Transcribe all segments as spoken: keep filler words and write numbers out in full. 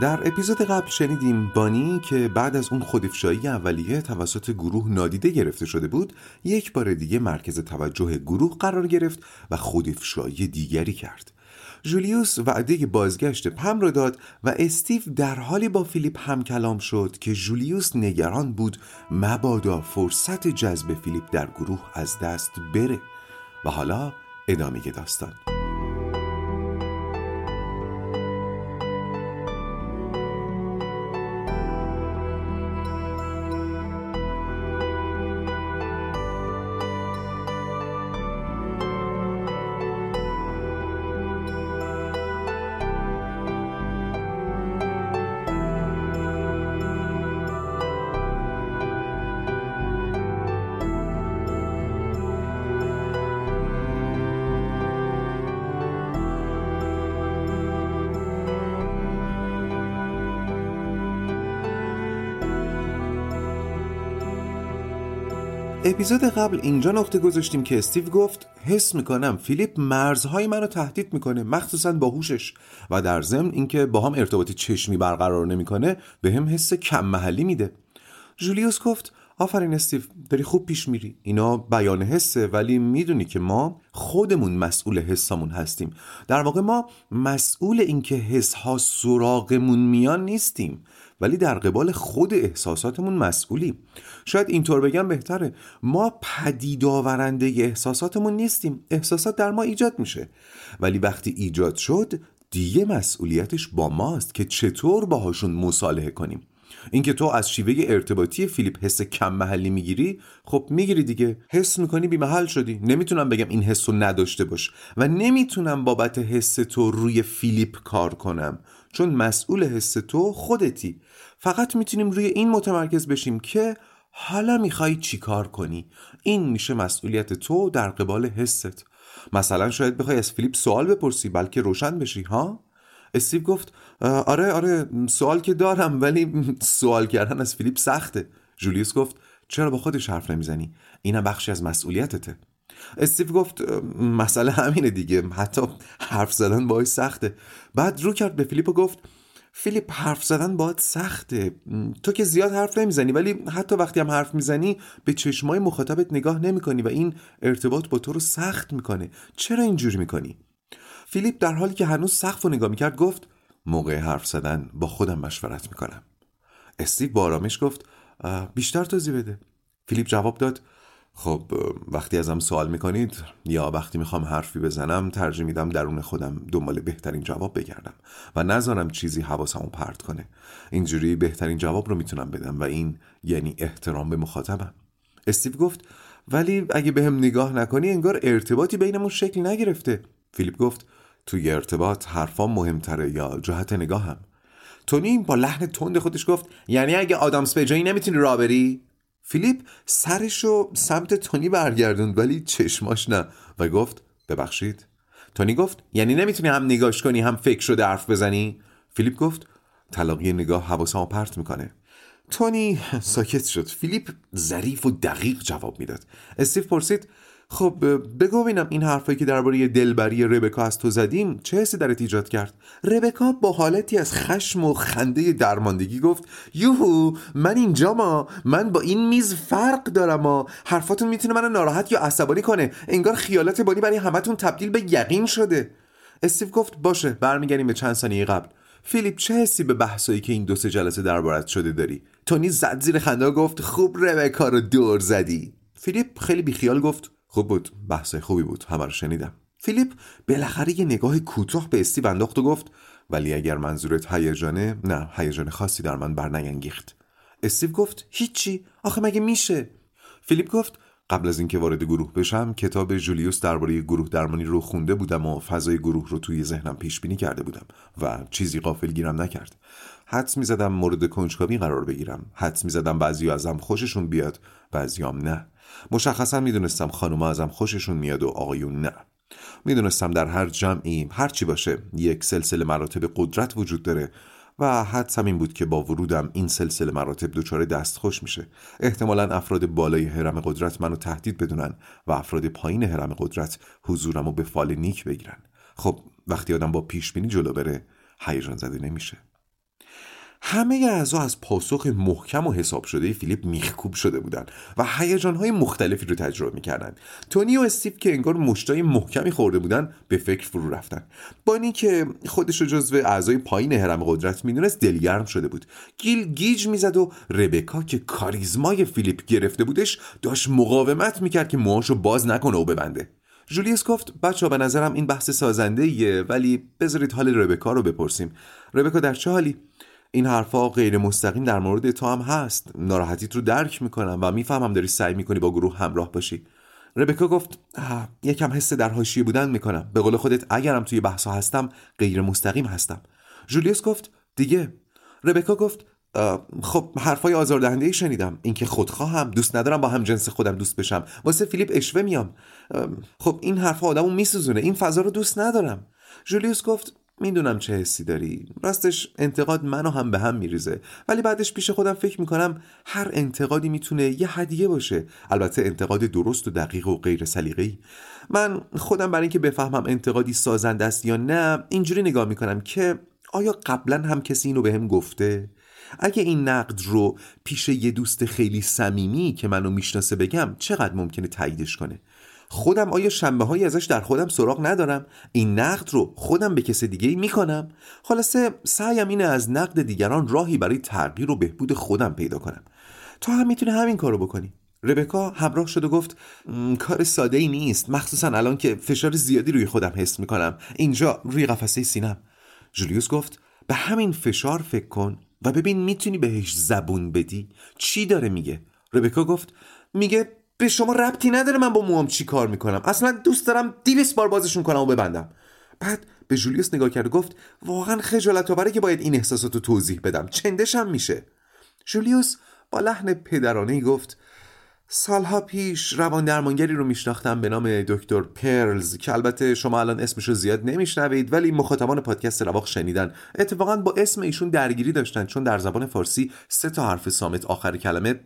در اپیزود قبل شنیدیم بانی که بعد از اون خودافشایی اولیه توسط گروه نادیده گرفته شده بود، یک بار دیگه مرکز توجه گروه قرار گرفت و خودافشایی دیگری کرد. جولیوس وعده بازگشت پم را داد و استیو در حالی با فیلیپ هم کلام شد که جولیوس نگران بود مبادا فرصت جذب فیلیپ در گروه از دست بره. و حالا ادامه داستان. اپیزود قبل اینجا نقطه گذاشتیم که استیو گفت حس میکنم فیلیپ مرزهای منو تهدید میکنه، مخصوصا با هوشش، و در ضمن اینکه با هم ارتباط چشمی برقرار نمیکنه به هم حس کم محلی میده. جولیوس گفت آفرین استیو، داری خوب پیش میری، اینا بیان حسه، ولی میدونی که ما خودمون مسئول حسامون هستیم. در واقع ما مسئول این که حسها سراغمون میان نیستیم، ولی در قبال خود احساساتمون مسئولیم. شاید اینطور بگم بهتره، ما پدید آورنده احساساتمون نیستیم، احساسات در ما ایجاد میشه، ولی وقتی ایجاد شد دیگه مسئولیتش با ماست که چطور باهاشون مصالحه کنیم. اینکه تو از شیوه ارتباطی فیلیپ حس کم محلی میگیری، خب میگیری دیگه، حس میکنی بی محل شدی، نمیتونم بگم این حس رو نداشته باش و نمیتونم بابت حس تو روی فیلیپ کار کنم، چون مسئول حس تو خودتی. فقط میتونیم روی این متمرکز بشیم که حالا میخوای چی کار کنی، این میشه مسئولیت تو در قبال حست. مثلا شاید بخوای از فیلیپ سوال بپرسی بلکه روشن بشی. ها؟ استیو گفت آره آره سوال که دارم، ولی سوال کردن از فیلیپ سخته. جولیوس گفت چرا با خودش حرف نمیزنی؟ اینم بخشی از مسئولیتته. استیو گفت مسئله همینه دیگه، حتی حرف زدن باهاش سخته. بعد رو کرد به فیلیپ و گفت فیلیپ حرف زدن باهات سخته، تو که زیاد حرف نمیزنی، ولی حتی وقتی هم حرف میزنی به چشمای مخاطبت نگاه نمیکنی و این ارتباط با تو رو سخت میکنه، چرا اینجوری میکنی؟ فیلیپ در حالی که هنوز سقف رو نگاه میکرد گفت موقع حرف زدن با خودم مشورت میکنم. استیو با آرامش گفت بیشتر توضیح بده. فیلیپ جواب داد خب وقتی ازم سوال میکنید یا وقتی میخوام حرفی بزنم ترجیح میدم درون خودم دنبال بهترین جواب بگردم و نذارم چیزی حواسمو پرت کنه. اینجوری بهترین جواب رو میتونم بدم و این یعنی احترام به مخاطبم. استیو گفت ولی اگه بهم نگاه نکنی انگار ارتباطی بینمون شکل نگرفته. فیلیپ گفت توی ارتباط حرفام مهمتره یا جهت نگاهم؟ تونی با لحن تند خودش گفت یعنی اگه آدامس به جایی نمیتونی راه بری؟ فیلیپ سرشو سمت تونی برگردوند ولی چشماش نه و گفت ببخشید. تونی گفت یعنی نمیتونی هم نگاش کنی هم فکر شده حرف بزنی؟ فیلیپ گفت تلاقی نگاه حواسمو پرت میکنه. تونی ساکت شد. فیلیپ ظریف و دقیق جواب میداد. استیو پرسید خب بگو ببینم این حرفایی که درباره دلبری ربکا از تو زدیم چه حسی درت ایجاد کرد؟ ربکا با حالتی از خشم و خنده درماندگی گفت یوهو من اینجاما، من با این میز فرق دارم، ما حرفاتون میتونه منو ناراحت یا عصبانی کنه، انگار خیالات بانی برای همتون تبدیل به یقین شده. استیو گفت باشه، برمیگردیم به چند ثانیه قبل. فیلیپ چه حسی به بحثایی که این دو سه جلسه درباره‌اش شده داری؟ تونی زد زیر خنده گفت خوب ربکا رو دور زدی. فیلیپ خیلی بیخیال گفت خوب بود، بحثای خوبی بود، همه رو شنیدم. فیلیپ بالاخره یه نگاه کوتاه به استیو انداخت و گفت ولی اگر منظورت هیجانه، نه هیجان خاصی در من برنگنگیخت. استیو گفت هیچی، آخه مگه میشه؟ فیلیپ گفت قبل از اینکه وارد گروه بشم کتاب جولیوس درباره گروه درمانی رو خونده بودم و فضای گروه رو توی ذهنم پیش بینی کرده بودم و چیزی غافلگیرم نکرد. حدس می‌زدم مورد کنجکاوی قرار بگیرم، حدس می‌زدم بعضیا ازم خوششون بیاد، بعضیام نه. مشخصا میدونستم خانوما ازم خوششون میاد و آقایون نه. میدونستم در هر جمعی هر چی باشه یک سلسله مراتب قدرت وجود داره و حدسم این بود که با ورودم این سلسله مراتب دچار دستخوش میشه. احتمالاً افراد بالای هرم قدرت منو تهدید بدونن و افراد پایین هرم قدرت حضورمو به فال نیک بگیرن. خب وقتی آدم با پیش بینی جلو بره هیجان زده نمیشه. همه اعضا از پاسخ محکم و حساب شده فیلیپ میخکوب شده بودند و هیجان‌های مختلفی رو تجربه می‌کردند. تونی و استیو که انگار مشتای محکمی خورده بودند به فکر فرو رفتن. بانی که خودش رو جزو اعضای پایین هرم قدرت می‌دونست دلگرم شده بود. گیل گیج می‌زد و ربکا که کاریزمای فیلیپ گرفته بودش داشت مقاومت می‌کرد که موهاشو باز نکنه و ببنده. جولیوس گفت بچه ها به نظرم این بحث سازنده ایه، ولی بذارید حال ربکا رو بپرسیم. ربکا در چه حالی؟ این حرفا غیر مستقیم در مورد تو هم هست. ناراحتیت رو درک میکنم و میفهمم داری سعی میکنی با گروه همراه باشی. ربکا گفت یکم حس در حاشیه بودن میکنم. به قول خودت اگرم توی بحثا هستم غیر مستقیم هستم. جولیوس گفت دیگه. ربکا گفت خب حرفای آزاردهنده‌ای شنیدم، اینکه خودخواهم، دوست ندارم با هم جنس خودم دوست بشم، واسه فیلیپ اشوه میام. خب این حرفا آدمو میسوزونه، این فضا رو دوست ندارم. جولیوس گفت میدونم چه حسی داری، راستش انتقاد منو هم به هم میریزه، ولی بعدش پیش خودم فکر میکنم هر انتقادی میتونه یه هدیه باشه، البته انتقاد درست و دقیق و غیر سلیقه‌ای. من خودم برای اینکه بفهمم انتقادی سازنده است یا نه اینجوری نگاه میکنم که آیا قبلا هم کسی اینو بهم گفته؟ اگه این نقد رو پیش یه دوست خیلی صمیمی که منو میشناسه بگم چقدر ممکنه تاییدش کنه؟ خودم آیا شنبه‌هایی ازش در خودم سراغ ندارم؟ این نقد رو خودم به کس دیگه‌ای میکنم؟ خلاصه سعیم اینه از نقد دیگران راهی برای تغییر و بهبود خودم پیدا کنم. تو هم میتونی همین کارو بکنی. ربکا همراه شد و گفت کار ساده‌ای نیست، مخصوصاً الان که فشار زیادی روی خودم حس میکنم، اینجا روی قفسه سینم. جولیوس گفت به همین فشار فکر کن و ببین میتونی بهش زبون بدی؟ چی داره میگه؟ ربکا گفت میگه به شما ربطی نداره من با موام چی کار میکنم، اصلا دوست دارم دیویس بار بازشون کنم و ببندم. بعد به جولیوس نگاه کرد و گفت واقعا خجالت آوره که باید این احساسات رو توضیح بدم، چندشم میشه. جولیوس با لحن پدرانه‌ای گفت سالها پیش روان درمانگری رو میشناختم به نام دکتر پرلز که البته شما الان اسمشو زیاد نمیشنوید، ولی مخاطبان پادکست رواق شنیدن. اتفاقا با اسم ایشون درگیری داشتن چون در زبان فارسی سه تا حرف صامت آخر کلمه،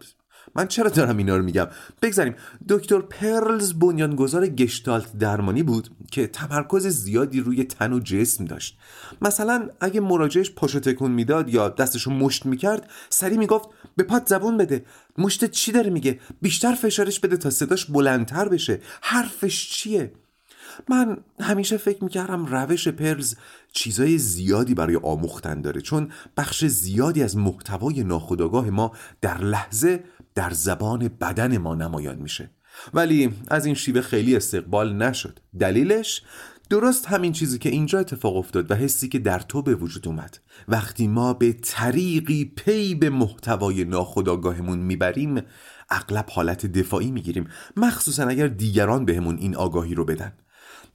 من چرا دارم اینا رو میگم، بگذاریم. دکتر پرلز بنیانگذار گشتالت درمانی بود که تمرکز زیادی روی تن و جسم داشت. مثلا اگه مراجعش پاشو تکون میداد یا دستشو مشت میکرد سری میگفت به پات زبون بده، مشتت چی داره میگه، بیشتر فشارش بده تا صداش بلندتر بشه، حرفش چیه. من همیشه فکر میکردم روش پرلز چیزای زیادی برای آموختن داره، چون بخش زیادی از محتوای ناخودآگاه ما در لحظه در زبان بدن ما نمایان میشه، ولی از این شیوه خیلی استقبال نشد. دلیلش درست همین چیزی که اینجا اتفاق افتاد و حسی که در تو به وجود اومد. وقتی ما به طریقی پی به محتوای ناخودآگاهمون میبریم اغلب حالت دفاعی میگیریم، مخصوصا اگر دیگران بهمون این آگاهی رو بدن.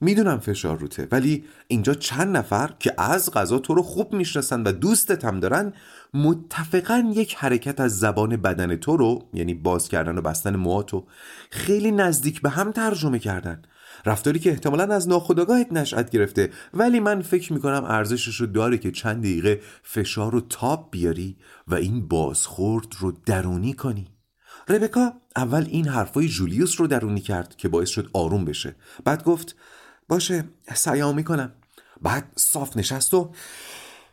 میدونم فشار روته، ولی اینجا چند نفر که از قضا تو رو خوب میشناسن و دوستت هم دارن متفقاً یک حرکت از زبان بدن تو رو، یعنی باز کردن و بستن موهاتو، خیلی نزدیک به هم ترجمه کردن. رفتاری که احتمالاً از ناخودآگاهت نشأت گرفته، ولی من فکر میکنم ارزشش رو داره که چند دقیقه فشار رو تاب بیاری و این بازخورد رو درونی کنی. ربکا اول این حرفای جولیوس رو درونی کرد که باعث شد آروم بشه. بعد گفت باشه سعیام میکنم. بعد صاف نشست و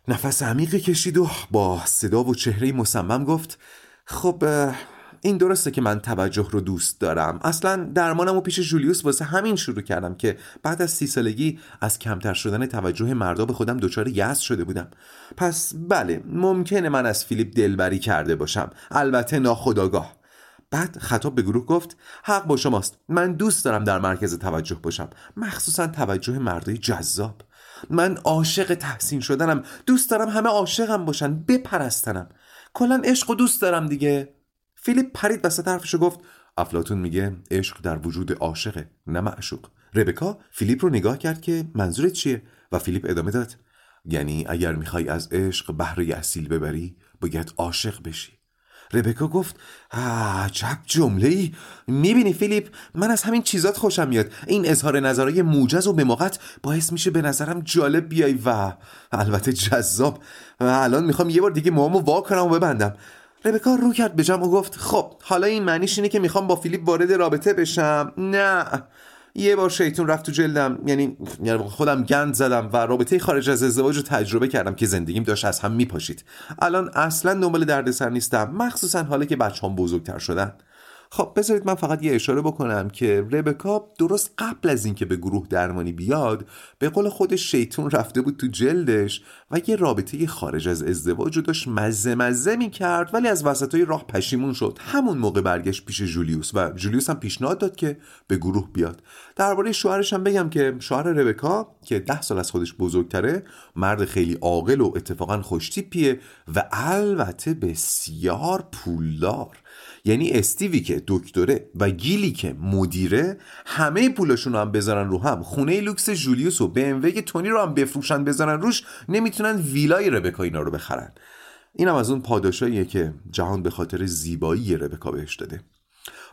نفس عمیقی کشید و با صدا و چهره مصمم گفت خب این درسته که من توجه رو دوست دارم، اصلا درمانم رو پیش جولیوس واسه همین شروع کردم که بعد از سی سالگی از کمتر شدن توجه مردا به خودم دچار یأس شده بودم. پس بله ممکنه من از فیلیپ دلبری کرده باشم، البته ناخودآگاه. بعد خطاب به گروه گفت حق با شماست، من دوست دارم در مرکز توجه باشم، مخصوصا توجه مردای جذاب. من عاشق تحسین شدنم، دوست دارم همه عاشقم باشن، بپرستنم، کلا عشق و دوست دارم دیگه. فیلیپ پرید وسط حرفشو گفت افلاطون میگه عشق در وجود عاشقه نه معشوق. ربکا فیلیپ رو نگاه کرد که منظورت چیه، و فیلیپ ادامه داد یعنی اگر میخوای از عشق بهره اصیل ببری باید عاشق بشی. ربکا گفت عجب جمله‌ای، میبینی فیلیپ من از همین چیزات خوشم میاد، این اظهار نظرهای موجز و بموقت باعث میشه به نظرم جالب بیای و البته جذاب، و الان میخوام یه بار دیگه موامو وا کنم و ببندم. ربکا رو کرد به جمع و گفت خب حالا این معنیش اینه که میخوام با فیلیپ وارد رابطه بشم؟ نه، یه بار شیطون رفت تو جلدم، یعنی خودم گند زدم و رابطه خارج از ازدواج رو تجربه کردم که زندگیم داشت از هم میپاشید. الان اصلا دنبال دردسر نیستم، مخصوصا حالا که بچه‌هام بزرگتر شدن. خب بذارید من فقط یه اشاره بکنم که ربکا درست قبل از اینکه به گروه درمانی بیاد، به قول خودش شیطون رفته بود تو جلدش و یه رابطه خارج از ازدواج رو داشت مزه مزه میکرد، ولی از وسطای راه پشیمون شد. همون موقع برگشت پیش جولیوس و جولیوس هم پیشنهاد داد که به گروه بیاد. درباره شوهرش هم بگم که شوهر ربکا که ده سال از خودش بزرگتره، مرد خیلی عاقل و اتفاقا خوش‌تیپیه و البته بسیار پولدار. یعنی استیوی که دکتره و گیلی که مدیره، همه پولاشون رو هم بذارن رو هم، خونه لوکس جولیوس و بی ام وی تونی رو هم بفروشن بذارن روش، نمیتونن ویلای ربکا اینا رو بخرن. اینم از اون پاداشاییه که جهان به خاطر زیبایی ربکا بهش داده.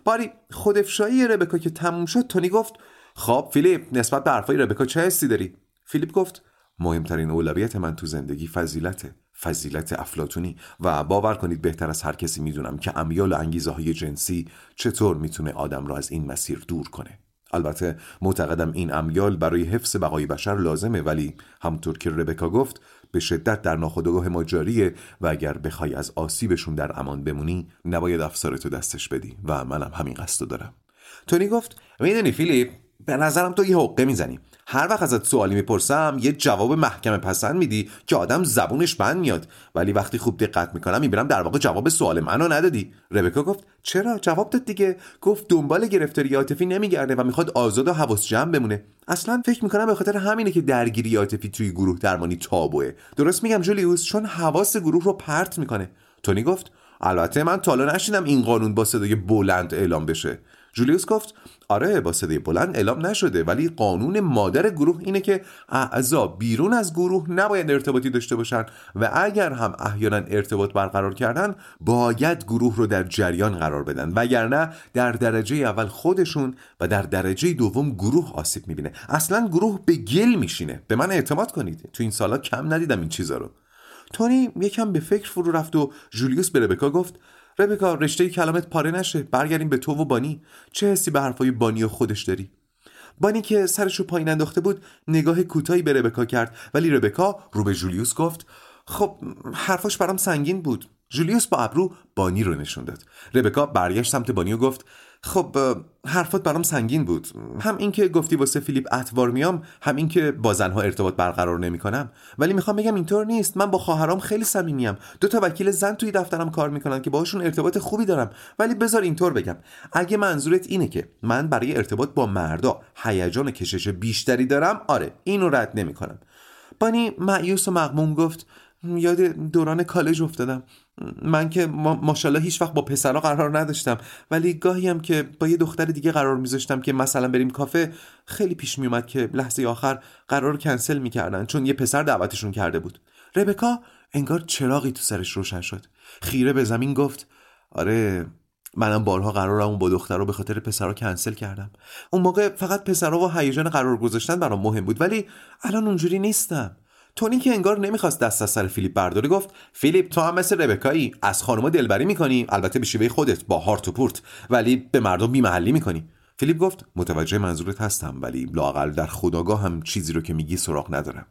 باری خودافشایی ربکا که تموم شد، تونی گفت خب فیلیپ، نسبت به حرفای ربکا چه حسی داری؟ فیلیپ گفت مهمترین اولویت من تو زندگی فضیلته، فضیلت افلاطونی، و باور کنید بهتر از هر کسی میدونم که امیال و انگیزه‌های جنسی چطور میتونه آدم را از این مسیر دور کنه. البته معتقدم این امیال برای حفظ بقای بشر لازمه، ولی همونطور که ربکا گفت به شدت در ناخودآگاه ما جاریه و اگر بخوای از آسیبشون در امان بمونی نباید افسارتو دستش بدی و منم همین قصدو دارم. تونی گفت میدونی فیلیپ، به نظرم تو یه حقه میزنی. هر وقت ازت سوالی میپرسم یه جواب محکم پسند میدی که آدم زبونش بند میاد، ولی وقتی خوب دقت میکنم میبینم در واقع جواب سوال منو ندادی. ربکا گفت چرا؟ جواب داد دیگه. گفت دنبال گرفتاری عاطفی نمیگرده و میخواد آزاد و حواس جمع بمونه. اصلا فکر میکنم به خاطر همینه که درگیری عاطفی توی گروه درمانی تابوئه. درست میگم جولیوس؟ چون حواس گروه رو پرت میکنه. تونی گفت البته من تا الان نشیدم این قانون با صدای بلند اعلام بشه. جولیوس گفت آره با صدای بلند اعلام نشده، ولی قانون مادر گروه اینه که اعضا بیرون از گروه نباید ارتباطی داشته باشن و اگر هم احیانا ارتباط برقرار کردن باید گروه رو در جریان قرار بدن، وگرنه در درجه اول خودشون و در درجه دوم گروه آسیب میبینه. اصلا گروه به گل میشینه. به من اعتماد کنید، تو این سالا کم ندیدم این چیزا رو. تونی یکم به فکر فرو رفت و جولیوس به ربکا گفت ربکا رشته کلامت پاره نشه، برگردیم به تو و بانی. چه حسی به حرفای بانی و خودش داری؟ بانی که سرشو پایین انداخته بود نگاه کوتاهی به ربکا کرد، ولی ربکا رو به جولیوس گفت خب حرفاش برام سنگین بود. جولیوس با ابرو بانی رو نشون داد. ربکا برگشت سمت بانی و گفت خب حرفات برام سنگین بود، هم این که گفتی واسه فیلیپ اتوار میام، هم این که با زنها ارتباط برقرار نمیکنم، ولی میخوام بگم اینطور نیست. من با خواهرام خیلی صمیمیم، دو تا وکیل زن توی دفترم کار میکنن که باهاشون ارتباط خوبی دارم، ولی بذار اینطور بگم، اگه منظورت اینه که من برای ارتباط با مردا هیجان و کشش بیشتری دارم، آره اینو رد نمیکنم. بانی مایوس و مغموم گفت یاد دوران کالج افتادم. من که ما ماشاءالله هیچ وقت با پسرها قرار نداشتم، ولی گاهی هم که با یه دختر دیگه قرار میذاشتم که مثلا بریم کافه، خیلی پیش میومد که لحظه آخر قرار رو کنسل میکردن چون یه پسر دعوتشون کرده بود. ربکا انگار چراغی تو سرش روشن شد، خیره به زمین گفت آره منم بارها قرارمو با دخترو به خاطر پسرا کنسل کردم. اون موقع فقط پسرا و هیجان قرار گذاشتن برام مهم بود، ولی الان اونجوری نیستم. تونی که انگار نمیخواست دست از سر فیلیپ برداره گفت فیلیپ تو هم مثل ربکایی، از خانوما دلبری میکنی، البته به شیوه خودت با هارت و پورت، ولی به مردم بی‌محلی میکنی. فیلیپ گفت متوجه منظورت هستم، ولی لااقل در خودآگاه هم چیزی رو که میگی سراغ ندارم.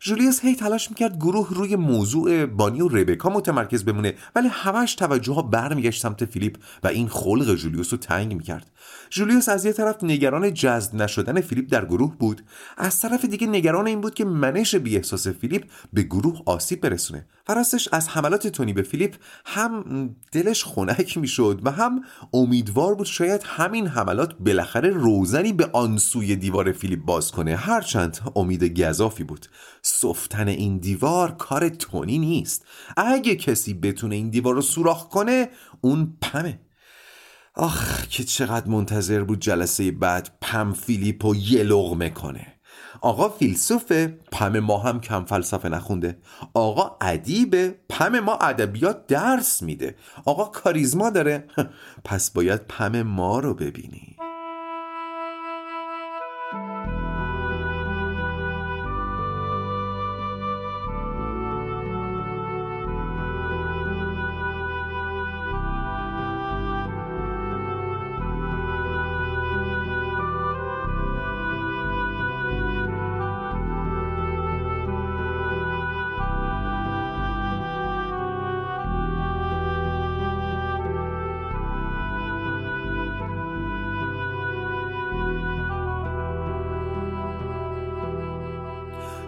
جولیوس هی تلاش میکرد گروه روی موضوع بانی و ربکا متمرکز بمونه، ولی همش توجهها برمیگشت سمت فیلیپ و این خلق جولیوس رو تنگ میکرد. جولیوس از یه طرف نگران جذب نشدن فیلیپ در گروه بود، از طرف دیگه نگران این بود که منش بی احساس فیلیپ به گروه آسیب برسونه. و راستش از حملات تونی به فیلیپ هم دلش خنک میشد و هم امیدوار بود شاید همین حملات بالاخره روزنی به آن سوی دیوار فیلیپ باز کنه، هرچند امید گزافی بود. سفتن این دیوار کار تونی نیست، اگه کسی بتونه این دیوار رو سوراخ کنه اون پمه. آخ که چقدر منتظر بود جلسه بعد پم فیلیپو یه لقمه کنه. آقا فیلسوفه، پم ما هم کم فلسفه نخونده. آقا ادیبه، پم ما ادبیات درس میده. آقا کاریزما داره، پس باید پم ما رو ببینی.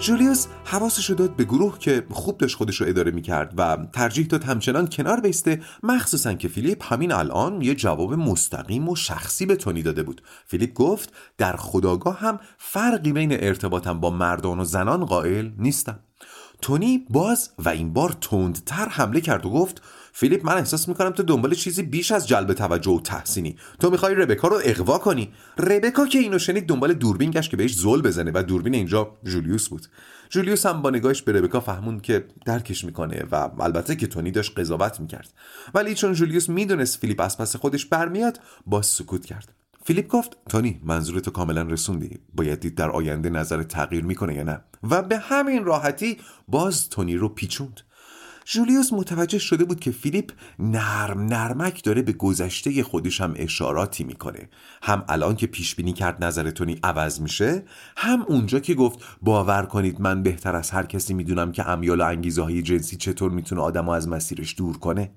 جولیوس حواسش رو داد به گروه که خوب داشت خودش رو اداره میکرد و ترجیح داد همچنان کنار بیسته، مخصوصا که فیلیپ همین الان یه جواب مستقیم و شخصی به تونی داده بود. فیلیپ گفت در خودآگاه هم فرقی بین ارتباطم با مردان و زنان قائل نیستم. تونی باز و این بار تندتر حمله کرد و گفت فیلیپ من احساس میکنم تو دنبال چیزی بیش از جلب توجه و تحسینی. تو میخوای ربکا رو اغوا کنی. ربکا که اینو شنید دنبال دوربین گشت که بهش زل بزنه و دوربین اینجا جولیوس بود. جولیوس هم با نگاهش به ربکا فهمون که درکش میکنه و البته که تونی داشت قضاوت میکرد، ولی چون جولیوس میدونست فیلیپ از پس خودش برمیاد با سکوت کرد. فیلیپ گفت تونی منظورتو کاملا رسوندی، باید دید در آینده نظر تغییر میکنه یا نه، و به همین راحتی باز تونی رو پیچوند. جولیوس متوجه شده بود که فیلیپ نرم نرمک داره به گذشته خودش هم اشاراتی میکنه، هم الان که پیش بینی کرد نظر تونی عوض میشه، هم اونجا که گفت باور کنید من بهتر از هر کسی میدونم که امیال و انگیزه های جنسی چطور میتونه آدمو از مسیرش دور کنه.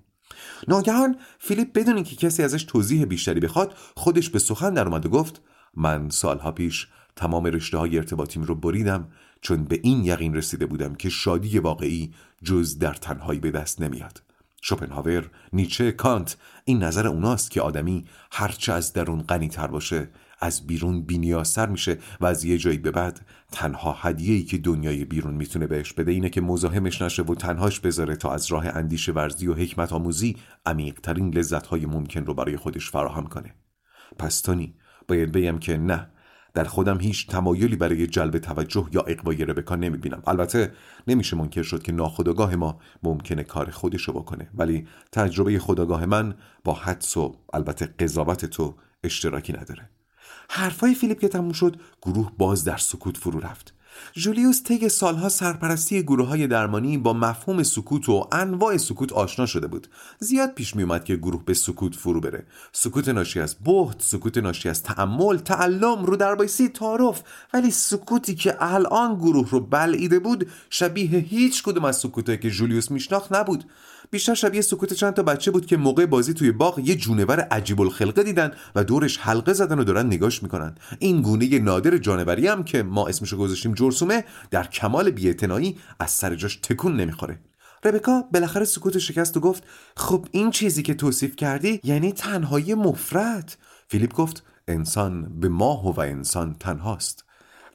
ناگهان فیلیپ بدون اینکه کسی ازش توضیح بیشتری بخواد خودش به سخن در اومد و گفت من سالها پیش تمام رشته‌های ارتباطیم رو بریدم، چون به این یقین رسیده بودم که شادی واقعی جز در تنهایی به دست نمیاد. شوپنهاور، نیچه، کانت، این نظر اوناست که آدمی هرچه از درون غنی‌تر باشه از بیرون بی‌نیازتر میشه و از یه جایی به بعد تنها هدیه‌ای که دنیای بیرون میتونه بهش بده اینه که مزاحمش نشه و تنهاش بذاره تا از راه اندیشه ورزی و حکمت آموزی عمیق‌ترین لذت‌های ممکن رو برای خودش فراهم کنه. پس تونی باید بگم که نه، در خودم هیچ تمایلی برای جلب توجه یا اقوای ربکا نمیبینم. البته نمیشه منکر شد که ناخودآگاه ما ممکنه کار خودشو بکنه، ولی تجربه خودآگاه من با حدس و البته قضاوت تو اشتراکی نداره. حرفای فیلیپ که تموم شد گروه باز در سکوت فرو رفت. جولیوس طی سالها سرپرستی گروه‌های درمانی با مفهوم سکوت و انواع سکوت آشنا شده بود. زیاد پیش می‌آمد که گروه به سکوت فرو بره. سکوت ناشی از بهت، سکوت ناشی از تأمل، تعلم، رودربایستی، تعارف، ولی سکوتی که الان گروه رو بلعیده بود شبیه هیچ کدوم از سکوتایی که جولیوس میشناخت نبود. بیشتر شبیه سکوت چند تا بچه بود که موقع بازی توی باغ یه جونور عجیب الخلقه دیدن و دورش حلقه زدن و دارن نگاش میکنن. این گونه نادر جانوری هم که ما اسمشو گذاشتیم جرثومه در کمال بی‌اعتنایی از سر جاش تکون نمیخوره. ربکا بالاخره سکوت شکست و گفت خب این چیزی که توصیف کردی یعنی تنهایی مفرط. فیلیپ گفت انسان به ما هو و انسان تنهاست.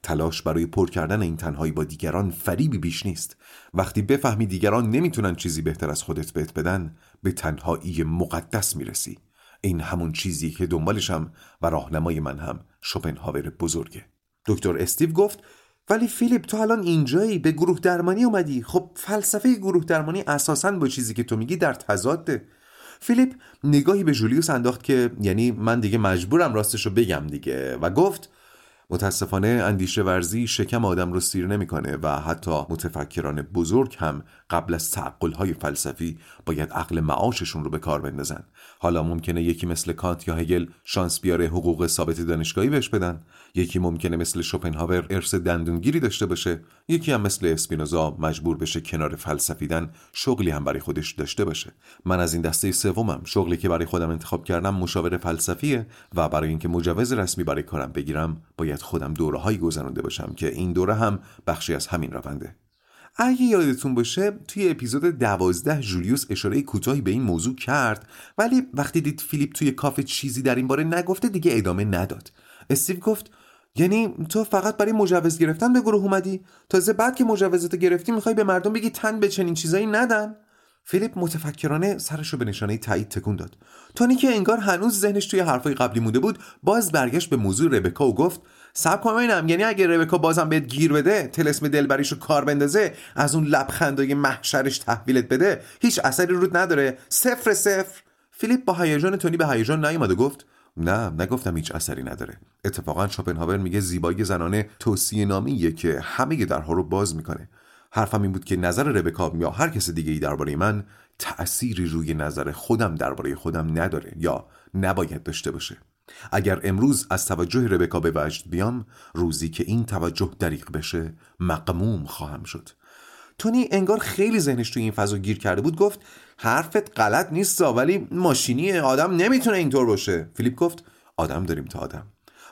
تلاش برای پر کردن این تنهایی با دیگران فریبی بیش نیست. وقتی بفهمی دیگران نمیتونن چیزی بهتر از خودت بهت بدن، به تنهایی مقدس میرسی. این همون چیزی که دنبالشم و راهنمای من هم شوپنهاور بزرگه. دکتر استیو گفت ولی فیلیپ تو الان اینجایی، به گروه درمانی اومدی. خب فلسفه گروه درمانی اساساً با چیزی که تو میگی در تضاده. فیلیپ نگاهی به جولیوس انداخت که یعنی من دیگه مجبورم راستشو بگم دیگه، و گفت متاسفانه اندیشه ورزی شکم آدم رو سیر نمی‌کنه و حتی متفکران بزرگ هم قبل از تعقل‌های فلسفی باید عقل معاششون رو به کار بندازن. حالا ممکنه یکی مثل کانت یا هگل شانس بیاره حقوق ثابت دانشگاهی بهش بدن، یکی ممکنه مثل شوپنهاور ارث دندونگیری داشته باشه، یکی هم مثل اسپینوزا مجبور بشه کنار فلسفیدن شغلی هم برای خودش داشته باشه. من از این دسته سومم. شغلی که برای خودم انتخاب کردم مشاور فلسفیه و برای اینکه مجوز رسمی برای کارم بگیرم باید خودم دوره هایی گذرانده باشم که این دوره هم بخشی از همین رونده. اگه یادتون باشه توی اپیزود دوازده جولیوس اشاره کوتاهی به این موضوع کرد، ولی وقتی دید فیلیپ توی کافه چیزی در این باره نگفته دیگه ادامه نداد. استیو گفت یعنی تو فقط برای مجوز گرفتن به گروه اومدی؟ تازه بعد که مجوزتو گرفتی میخوای به مردم بگی تن به چنین چیزایی ندن؟ فیلیپ متفکرانه سرشو به نشانه تایید تکون داد. تونی که انگار هنوز ذهنش توی حرفای قبلی مونده بود باز برگشت به موضوع ربکا و گفت صبر کن ببینم، یعنی اگه ربکا بازم بهت گیر بده، تلسم دلبریشو کار بندازه، از اون لبخندای محشرش تحویلت بده، هیچ اثری رود نداره؟ صفر صفر. فیلیپ با هیجان تونی به هیجان نیامد و گفت نه، نگفتم هیچ اثری نداره. اتفاقا شوپنهاور میگه زیبایی زنانه توصیه‌نامه‌ایه که همه درها رو باز میکنه. حرفم این بود که نظر ربکا یا هر کس دیگه‌ای درباره من تأثیری روی نظر خودم درباره خودم نداره یا نباید داشته باشه. اگر امروز از توجه ربکا به وجد بیام، روزی که این توجه دریغ بشه مقموم خواهم شد. تونی انگار خیلی ذهنش توی این فضا گیر کرده بود گفت حرفت غلط نیست ولی ماشینیه، آدم نمیتونه اینطور باشه. فیلیپ گفت آدم داریم تا آدم.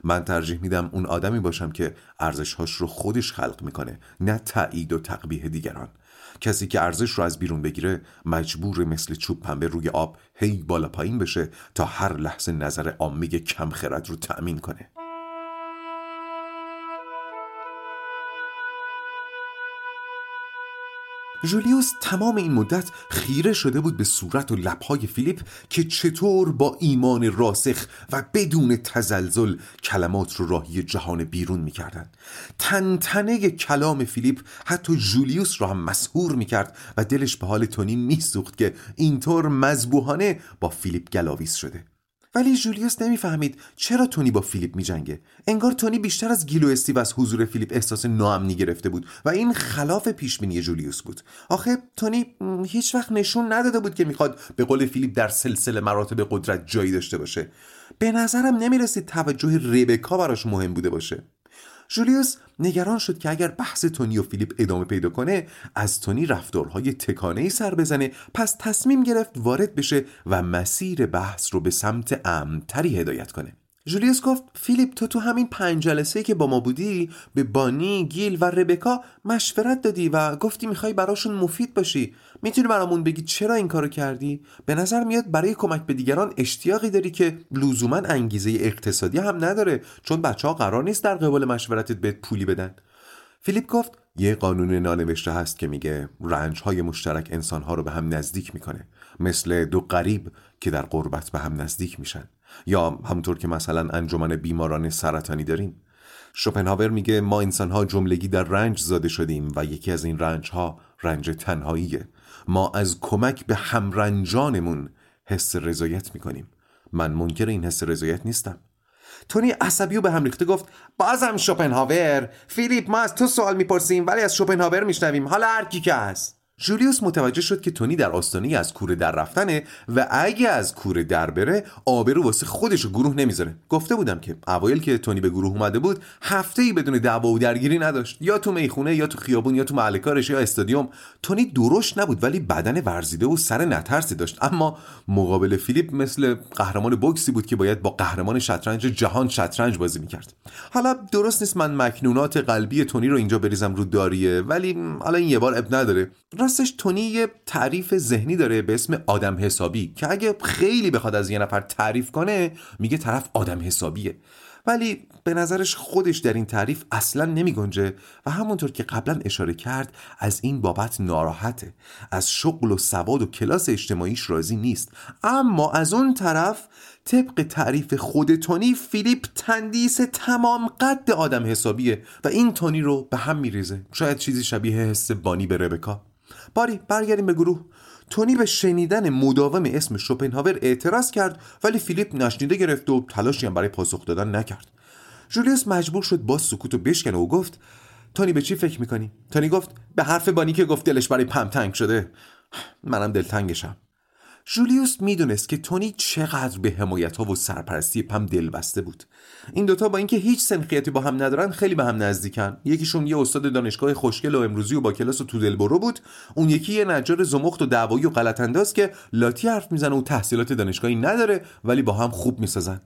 من ترجیح میدم اون آدمی باشم که ارزش‌هاش رو خودش خلق میکنه، نه تایید و تقبیح دیگران. کسی که ارزش رو از بیرون بگیره مجبور مثل چوب پنبه روی آب هی بالا پایین بشه تا هر لحظه نظر عامه کم خرد رو تأمین کنه. جولیوس تمام این مدت خیره شده بود به صورت و لبهای فیلیپ که چطور با ایمان راسخ و بدون تزلزل کلمات رو راهی جهان بیرون می‌کردند. تنتنه کلام فیلیپ حتی جولیوس را هم مسحور می‌کرد و دلش به حال تونی می‌سوخت که اینطور مذبوحانه با فیلیپ گلاویز شده. ولی جولیوس نمیفهمید چرا تونی با فیلیپ میجنگه. انگار تونی بیشتر از گیل و استیو از حضور فیلیپ احساس ناامنی گرفته بود و این خلاف پیشبینی جولیوس بود. آخه تونی هیچ وقت نشون نداده بود که میخواد به قول فیلیپ در سلسله مراتب قدرت جایی داشته باشه. به نظرم نمیرسید توجه ریبکا براش مهم بوده باشه. جولیوس نگران شد که اگر بحث تونی و فیلیپ ادامه پیدا کنه از تونی رفتارهای تکانه‌ای سر بزنه، پس تصمیم گرفت وارد بشه و مسیر بحث رو به سمت امن‌تری هدایت کنه. جولیوس گفت فیلیپ تو تو همین پنج جلسه‌ای که با ما بودی به بانی، گیل و ربکا مشورت دادی و گفتی میخوای براشون مفید باشی. میتونی برامون بگی چرا این کارو کردی؟ به نظر میاد برای کمک به دیگران اشتیاقی داری که لزوماً انگیزه اقتصادی هم نداره، چون بچه‌ها قرار نیست در قبال مشورتت بهت پولی بدن. فیلیپ گفت یه قانون نانوشته هست که میگه رنج‌های مشترک انسان‌ها رو به هم نزدیک میکنه، مثل دو غریب که در غربت به هم نزدیک میشن، یا همونطور که مثلا انجمن بیماران سرطانی داریم. شوپنهاور میگه ما انسان‌ها جملگی در رنج زاده شدیم و یکی از این رنج‌ها رنج تنهاییه. ما از کمک به همرنجانمون حس رضایت میکنیم. من منکر این حس رضایت نیستم. تونی عصبی و به هم ریخته گفت بازم شوپنهاور؟ فیلیپ ما از تو سوال میپرسیم ولی از شوپنهاور میشنویم، حالا هر کی که هست. جولیوس متوجه شد که تونی در آستانه از کوره در رفتنه و اگه از کوره در بره آبرو واسه خودش و گروه نمیذاره. گفته بودم که اوایل که تونی به گروه اومده بود هفته‌ای بدون دعوا و درگیری نداشت، یا تو میخونه یا تو خیابون یا تو محل کارش یا استادیوم. تونی درشت نبود ولی بدن ورزیده و سر نترسی داشت، اما مقابل فیلیپ مثل قهرمان بوکسی بود که باید با قهرمان شطرنج جهان شطرنج بازی میکرد. حالا درست نیست من مکنونات قلبی تونی رو اینجا بریزم رو داریه، ولی حالا این یه بار اب نداره. راستش تونی یه تعریف ذهنی داره به اسم آدم حسابی که اگه خیلی بخواد از یه نفر تعریف کنه میگه طرف آدم حسابیه، ولی به نظرش خودش در این تعریف اصلا نمی گنجه و همونطور که قبلا اشاره کرد از این بابت ناراحته. از شغل و سواد و کلاس اجتماعیش راضی نیست، اما از اون طرف طبق تعریف خود تونی فیلیپ تندیس تمام قد آدم حسابیه و این تونی رو به هم میریزه. شاید چیزی شبیه حس بانی به ربکا. باری برگردیم به گروه. تونی به شنیدن مداوم اسم شوپنهاور اعتراض کرد ولی فیلیپ نشنیده گرفت و تلاشی هم برای پاسخ دادن نکرد. جولیوس مجبور شد باز سکوتو بشکنه و گفت تونی به چی فکر میکنی؟ تونی گفت به حرف بانی که گفت دلش برای پم تنگ شده، منم دلتنگشم. جولیوس میدونست که تونی چقدر به حمایت‌ها و سرپرستی پم دلبسته بود. این دوتا با اینکه هیچ سنخیتی با هم ندارن خیلی به هم نزدیکن. یکیشون یه استاد دانشگاه خوشگل و امروزی و با کلاس و تو دلبرو بود، اون یکی یه نجار زمخت و دعوایی و غلط‌انداز که لاتی حرف میزنه و تحصیلات دانشگاهی نداره ولی با هم خوب میسازن.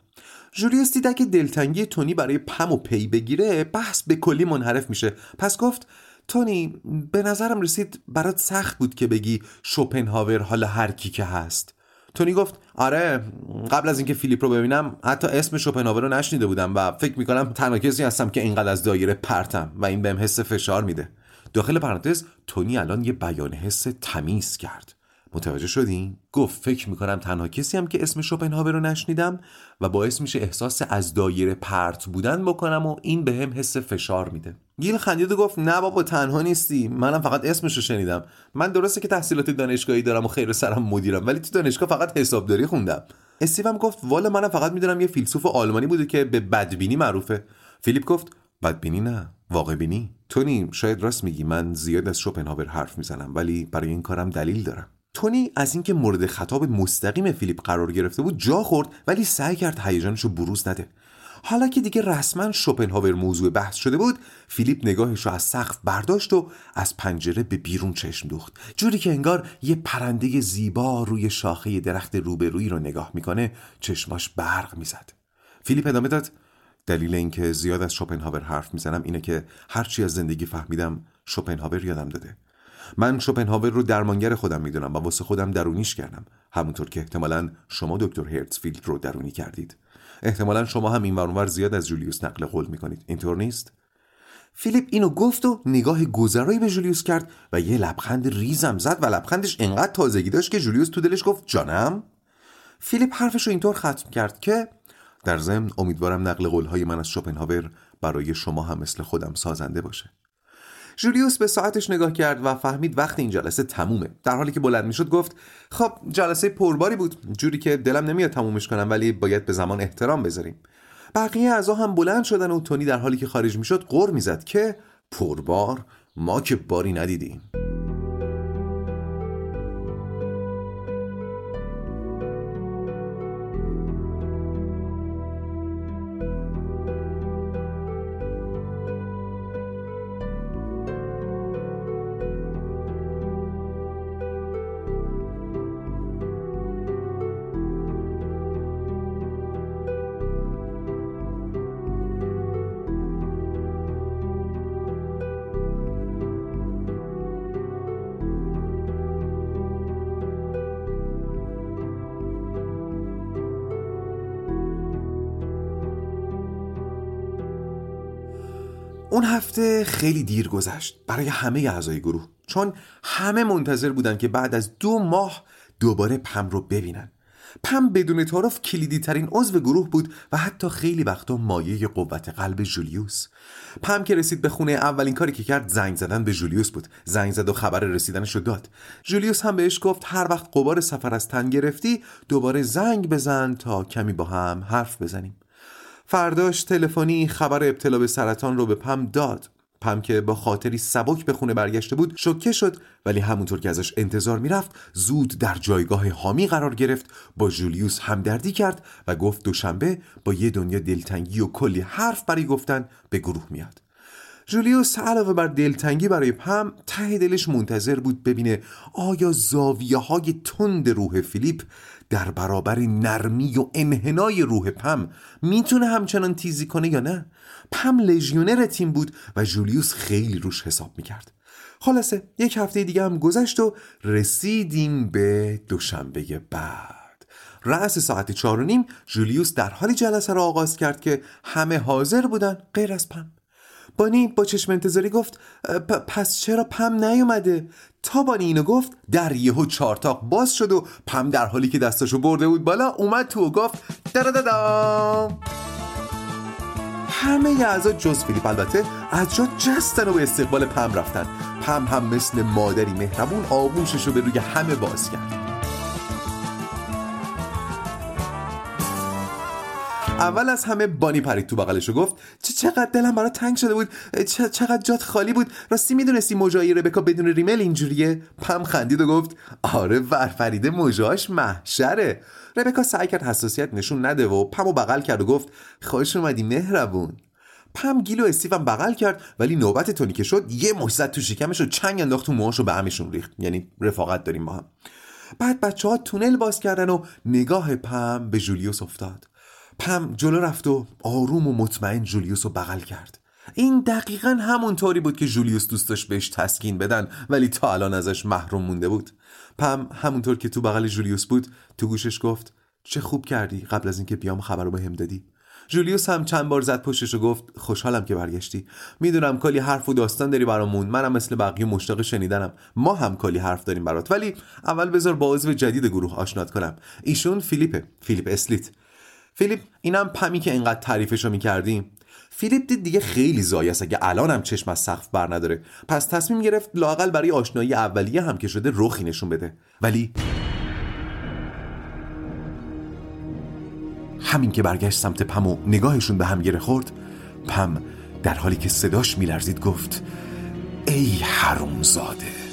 جولیوس دید که دلتنگی تونی برای پم و پی بگیره بحث به کلی منحرف میشه، پس گفت تونی به نظرم رسید برات سخت بود که بگی شوپنهاور حالا هر کی که هست. تونی گفت آره، قبل از اینکه فیلیپ رو ببینم حتی اسم شوپنهاور رو نشنیده بودم و فکر میکنم تنها کسی هستم که اینقدر از دایره پرتم و این بهم حس فشار میده. داخل پرانتز تونی الان یه بیان حس تمیز کرد. متوجه شدین؟ گفت فکر میکنم تنها کسی هم که اسم شوپنهاور رو نشنیدم و باعث میشه احساس از دایره پرت بودن بکنم و این بهم حس فشار میده. گیل خندید و گفت نه بابا تنها نیستی، منم فقط اسمشو شنیدم. من درسته که تحصیلات دانشگاهی دارم و خیر سرم مدیرم ولی تو دانشگاه فقط حسابداری خوندم. استیوم گفت والا منم فقط میدونم یه فیلسوف آلمانی بوده که به بدبینی معروفه. فیلیپ گفت بدبینی نه، واقع بینی. تونی شاید راست میگی، من زیاد از شوپنهاور حرف میزنم ولی برای این کارم دلیل دارم. تونی از اینکه مورد خطاب مستقیم فیلیپ قرار گرفته بود جا خورد ولی سعی کرد هیجانشو بروز نده. حالا که دیگه رسما شوپنهاور موضوع بحث شده بود، فیلیپ نگاهش رو از سقف برداشت و از پنجره به بیرون چشم دوخت، جوری که انگار یه پرنده زیبا روی شاخه درخت روبرویی رو نگاه میکنه چشماش برق میزد. فیلیپ ادامه داد دلیل اینکه زیاد از شوپنهاور حرف میزنم اینه که هرچی از زندگی فهمیدم شوپنهاور یادم داده. من شوپنهاور رو درمانگر خودم میدونم و واسه خودم درونیش کردم، همونطور که احتمالاً شما دکتر هرتزفیلد رو درونی کردید. احتمالاً شما هم این ور اون ور زیاد از جولیوس نقل قول میکنید، اینطور نیست؟ فیلیپ اینو گفت و نگاه گذرایی به جولیوس کرد و یه لبخند ریزم زد و لبخندش انقدر تازگی داشت که جولیوس تو دلش گفت جانم. فیلیپ حرفش رو اینطور ختم کرد که در ضمن امیدوارم نقل قول‌های من از شوپنهاور برای شما هم مثل خودم سازنده باشه. جولیوس به ساعتش نگاه کرد و فهمید وقت این جلسه تمومه. در حالی که بلند میشد گفت خب جلسه پرباری بود، جوری که دلم نمیاد تمومش کنم، ولی باید به زمان احترام بذاریم. بقیه اعضا هم بلند شدن و تونی در حالی که خارج میشد غر میزد که پربار ما که باری ندیدیم. اون هفته خیلی دیر گذشت برای همه اعضای گروه، چون همه منتظر بودن که بعد از دو ماه دوباره پم رو ببینن. پم بدون تعارف کلیدی ترین عضو گروه بود و حتی خیلی وقتا مایه قوت قلب جولیوس. پم که رسید به خونه اولین کاری که کرد زنگ زدن به جولیوس بود. زنگ زد و خبر رسیدنش رو داد. جولیوس هم بهش گفت هر وقت غبار سفر از تن گرفتی دوباره زنگ بزن تا کمی با هم حرف بزنیم. فرداش تلفنی خبر ابتلا به سرطان رو به پم داد. پم که با خاطری سبک به خونه برگشته بود شوکه شد، ولی همونطور که ازش انتظار میرفت زود در جایگاه حامی قرار گرفت. با جولیوس همدردی کرد و گفت دوشنبه با یه دنیا دلتنگی و کلی حرف برای گفتن به گروه میاد. جولیوس علاوه بر دلتنگی برای پم ته دلش منتظر بود ببینه آیا زاویه های تند روح فیلیپ در برابر نرمی و انحنای روح پم میتونه همچنان تیزی کنه یا نه. پم لژیونر تیم بود و جولیوس خیلی روش حساب میکرد. خلاصه یک هفته دیگه هم گذشت و رسیدیم به دوشنبه بعد. رأس ساعت چار و نیم جولیوس در حال جلسه را آغاز کرد که همه حاضر بودن غیر از پم. بانی با چشم انتظاری گفت پس چرا پم نیومده؟ تا بانی اینو گفت در یهو چارتاق باز شد و پم در حالی که دستاشو برده بود بالا اومد تو و گفت دردادام. همه ی اعضا جز فیلیپ البته از جا جستن و به استقبال پم رفتن. پم هم مثل مادری مهربون آغوششو به روی همه باز کرد. اول از همه بانی پرید تو بغلش و گفت چقدر دلم برات تنگ شده بود، چقدر جات خالی بود، راستی میدونستی موجای ربکا بدون ریمل اینجوریه؟ پم خندید و گفت آره ورفریده موجاش محشره. ربکا سعی کرد حساسیت نشون نده و پمو بغل کرد و گفت خوش اومدی مهربون. پم گیل و استیوم بغل کرد، ولی نوبت تونی که شد یه مش زد تو شکمش و چنگ انداخت تو موهاشو به همشون ریخت. یعنی رفاقت داریم با هم. بعد بچه‌ها تونل باز کردن و نگاه پم به جولیوس افتاد. پم جلو رفت و آروم و مطمئن جولیوس رو بغل کرد. این دقیقاً همون طوری بود که جولیوس دوست داشت بهش تسکین بدن، ولی تا الان ازش محروم مونده بود. پم همونطور که تو بغل جولیوس بود تو گوشش گفت چه خوب کردی قبل از اینکه بیام خبر رو بهم دادی. جولیوس هم چند بار زد پشتش و گفت خوشحالم که برگشتی، میدونم کلی حرف و داستان داری برامون، منم مثل بقیه مشتاق شنیدنم، ما هم کلی حرف داریم برات، ولی اول بذار با عضو جدید گروه آشنات کنم. ایشون فیلیپ، فیلیپ اسلیت. فیلیپ اینم پمی که اینقدر تعریفشو میکردیم. فیلیپ دید دیگه خیلی ضایع است اگه الانم چشم از سقف بر نداره، پس تصمیم گرفت لااقل برای آشنایی اولیه هم که شده رخی نشون بده. ولی همین که برگشت سمت پم و نگاهشون به هم گره خورد، پم در حالی که صداش میلرزید گفت ای حرومزاده.